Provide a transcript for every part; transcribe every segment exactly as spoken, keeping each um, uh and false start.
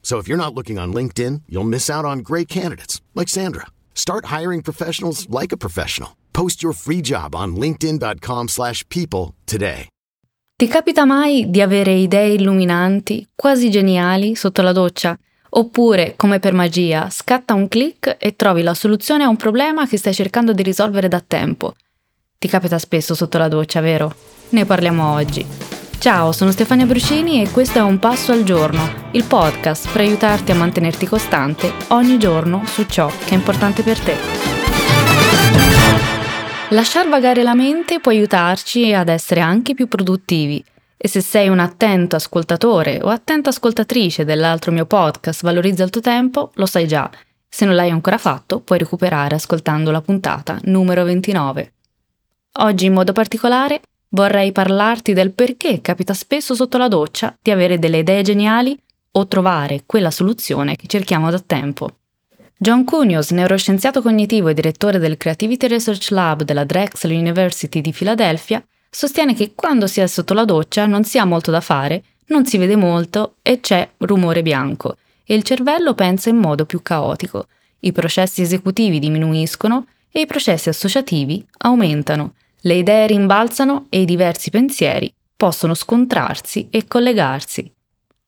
So if you're not looking on LinkedIn, you'll miss out on great candidates like Sandra. Start hiring professionals like a professional. Post your free job on linkedin dot com slash people today. Ti capita mai di avere idee illuminanti, quasi geniali, sotto la doccia? Oppure, come per magia, scatta un click e trovi la soluzione a un problema che stai cercando di risolvere da tempo? Ti capita spesso sotto la doccia, vero? Ne parliamo oggi. Ciao, sono Stefania Brucini e questo è Un Passo al Giorno, il podcast per aiutarti a mantenerti costante ogni giorno su ciò che è importante per te. Lasciar vagare la mente può aiutarci ad essere anche più produttivi e se sei un attento ascoltatore o attenta ascoltatrice dell'altro mio podcast Valorizza il tuo Tempo, lo sai già. Se non l'hai ancora fatto, puoi recuperare ascoltando la puntata numero ventinove. Oggi in modo particolare vorrei parlarti del perché capita spesso sotto la doccia di avere delle idee geniali o trovare quella soluzione che cerchiamo da tempo. John Kounios, neuroscienziato cognitivo e direttore del Creativity Research Lab della Drexel University di Filadelfia, sostiene che quando si è sotto la doccia non si ha molto da fare, non si vede molto e c'è rumore bianco, e il cervello pensa in modo più caotico. I processi esecutivi diminuiscono e i processi associativi aumentano. Le idee rimbalzano e i diversi pensieri possono scontrarsi e collegarsi.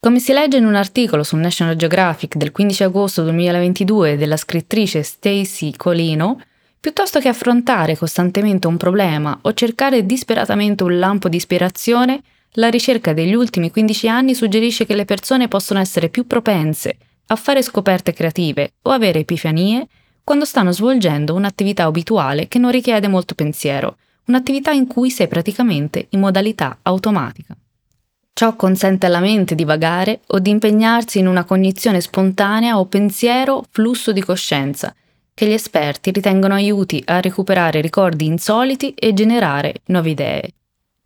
Come si legge in un articolo su National Geographic del quindici agosto duemilaventidue della scrittrice Stacy Colino, piuttosto che affrontare costantemente un problema o cercare disperatamente un lampo di ispirazione, la ricerca degli ultimi quindici anni suggerisce che le persone possono essere più propense a fare scoperte creative o avere epifanie quando stanno svolgendo un'attività abituale che non richiede molto pensiero, un'attività in cui sei praticamente in modalità automatica. Ciò consente alla mente di vagare o di impegnarsi in una cognizione spontanea o pensiero flusso di coscienza, che gli esperti ritengono aiuti a recuperare ricordi insoliti e generare nuove idee.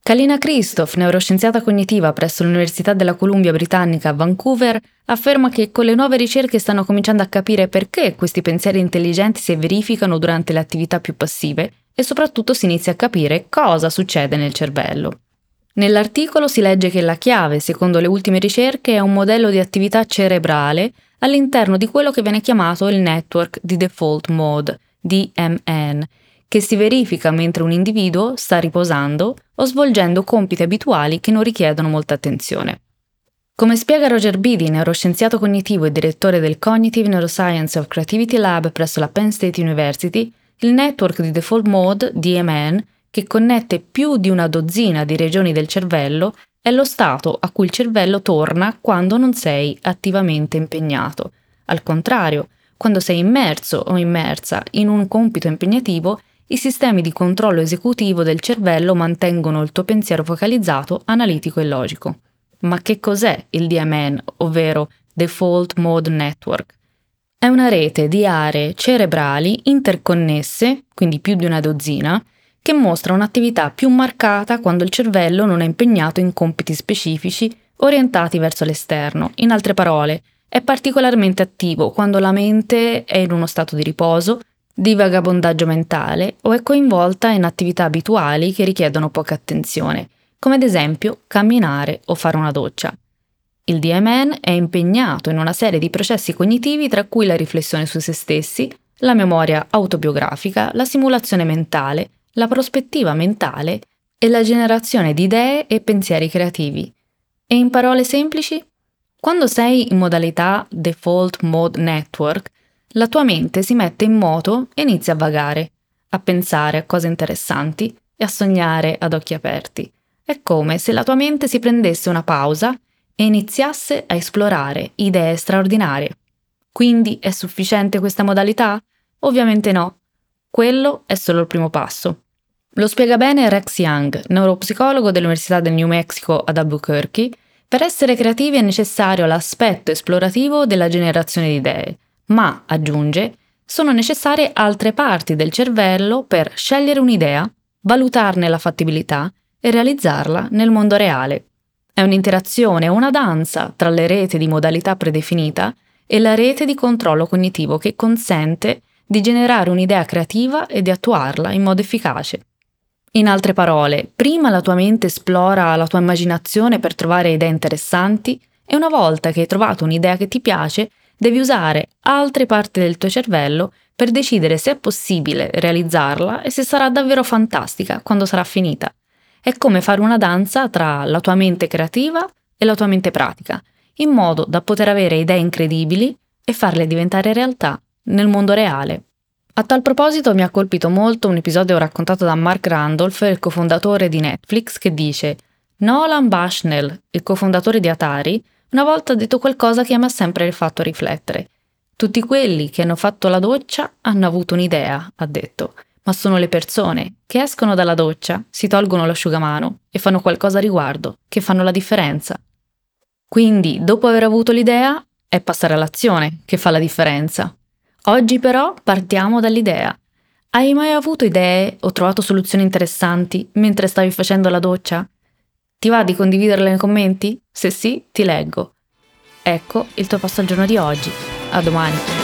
Kalina Christoff, neuroscienziata cognitiva presso l'Università della Columbia Britannica a Vancouver, afferma che con le nuove ricerche stanno cominciando a capire perché questi pensieri intelligenti si verificano durante le attività più passive e soprattutto si inizia a capire cosa succede nel cervello. Nell'articolo si legge che la chiave, secondo le ultime ricerche, è un modello di attività cerebrale all'interno di quello che viene chiamato il network di default mode, D M N, che si verifica mentre un individuo sta riposando o svolgendo compiti abituali che non richiedono molta attenzione. Come spiega Roger Bidi, neuroscienziato cognitivo e direttore del Cognitive Neuroscience of Creativity Lab presso la Penn State University, il network di default mode, D M N, che connette più di una dozzina di regioni del cervello, è lo stato a cui il cervello torna quando non sei attivamente impegnato. Al contrario, quando sei immerso o immersa in un compito impegnativo, i sistemi di controllo esecutivo del cervello mantengono il tuo pensiero focalizzato, analitico e logico. Ma che cos'è il D M N, ovvero Default Mode Network? È una rete di aree cerebrali interconnesse, quindi più di una dozzina, che mostra un'attività più marcata quando il cervello non è impegnato in compiti specifici orientati verso l'esterno. In altre parole, è particolarmente attivo quando la mente è in uno stato di riposo, di vagabondaggio mentale o è coinvolta in attività abituali che richiedono poca attenzione, come ad esempio camminare o fare una doccia. Il D M N è impegnato in una serie di processi cognitivi tra cui la riflessione su se stessi, la memoria autobiografica, la simulazione mentale, la prospettiva mentale e la generazione di idee e pensieri creativi. E in parole semplici, quando sei in modalità Default Mode Network, la tua mente si mette in moto e inizia a vagare, a pensare a cose interessanti e a sognare ad occhi aperti. È come se la tua mente si prendesse una pausa e iniziasse a esplorare idee straordinarie. Quindi è sufficiente questa modalità? Ovviamente no. Quello è solo il primo passo. Lo spiega bene Rex Young, neuropsicologo dell'Università del New Mexico ad Albuquerque, Per essere creativi è necessario l'aspetto esplorativo della generazione di idee, ma, aggiunge, sono necessarie altre parti del cervello per scegliere un'idea, valutarne la fattibilità e realizzarla nel mondo reale. È un'interazione, una danza tra le reti di modalità predefinita e la rete di controllo cognitivo che consente di generare un'idea creativa e di attuarla in modo efficace. In altre parole, prima la tua mente esplora la tua immaginazione per trovare idee interessanti e una volta che hai trovato un'idea che ti piace, devi usare altre parti del tuo cervello per decidere se è possibile realizzarla e se sarà davvero fantastica quando sarà finita. È come fare una danza tra la tua mente creativa e la tua mente pratica, in modo da poter avere idee incredibili e farle diventare realtà nel mondo reale. A tal proposito mi ha colpito molto un episodio raccontato da Mark Randolph, il cofondatore di Netflix, che dice «Nolan Bushnell, il cofondatore di Atari, una volta ha detto qualcosa che mi ha sempre fatto riflettere. Tutti quelli che hanno fatto la doccia hanno avuto un'idea, ha detto, ma sono le persone che escono dalla doccia, si tolgono l'asciugamano e fanno qualcosa a riguardo, che fanno la differenza». Quindi, dopo aver avuto l'idea, è passare all'azione che fa la differenza. Oggi però partiamo dall'idea. Hai mai avuto idee o trovato soluzioni interessanti mentre stavi facendo la doccia? Ti va di condividerle nei commenti? Se sì, ti leggo. Ecco il tuo passo al giorno di oggi. A domani!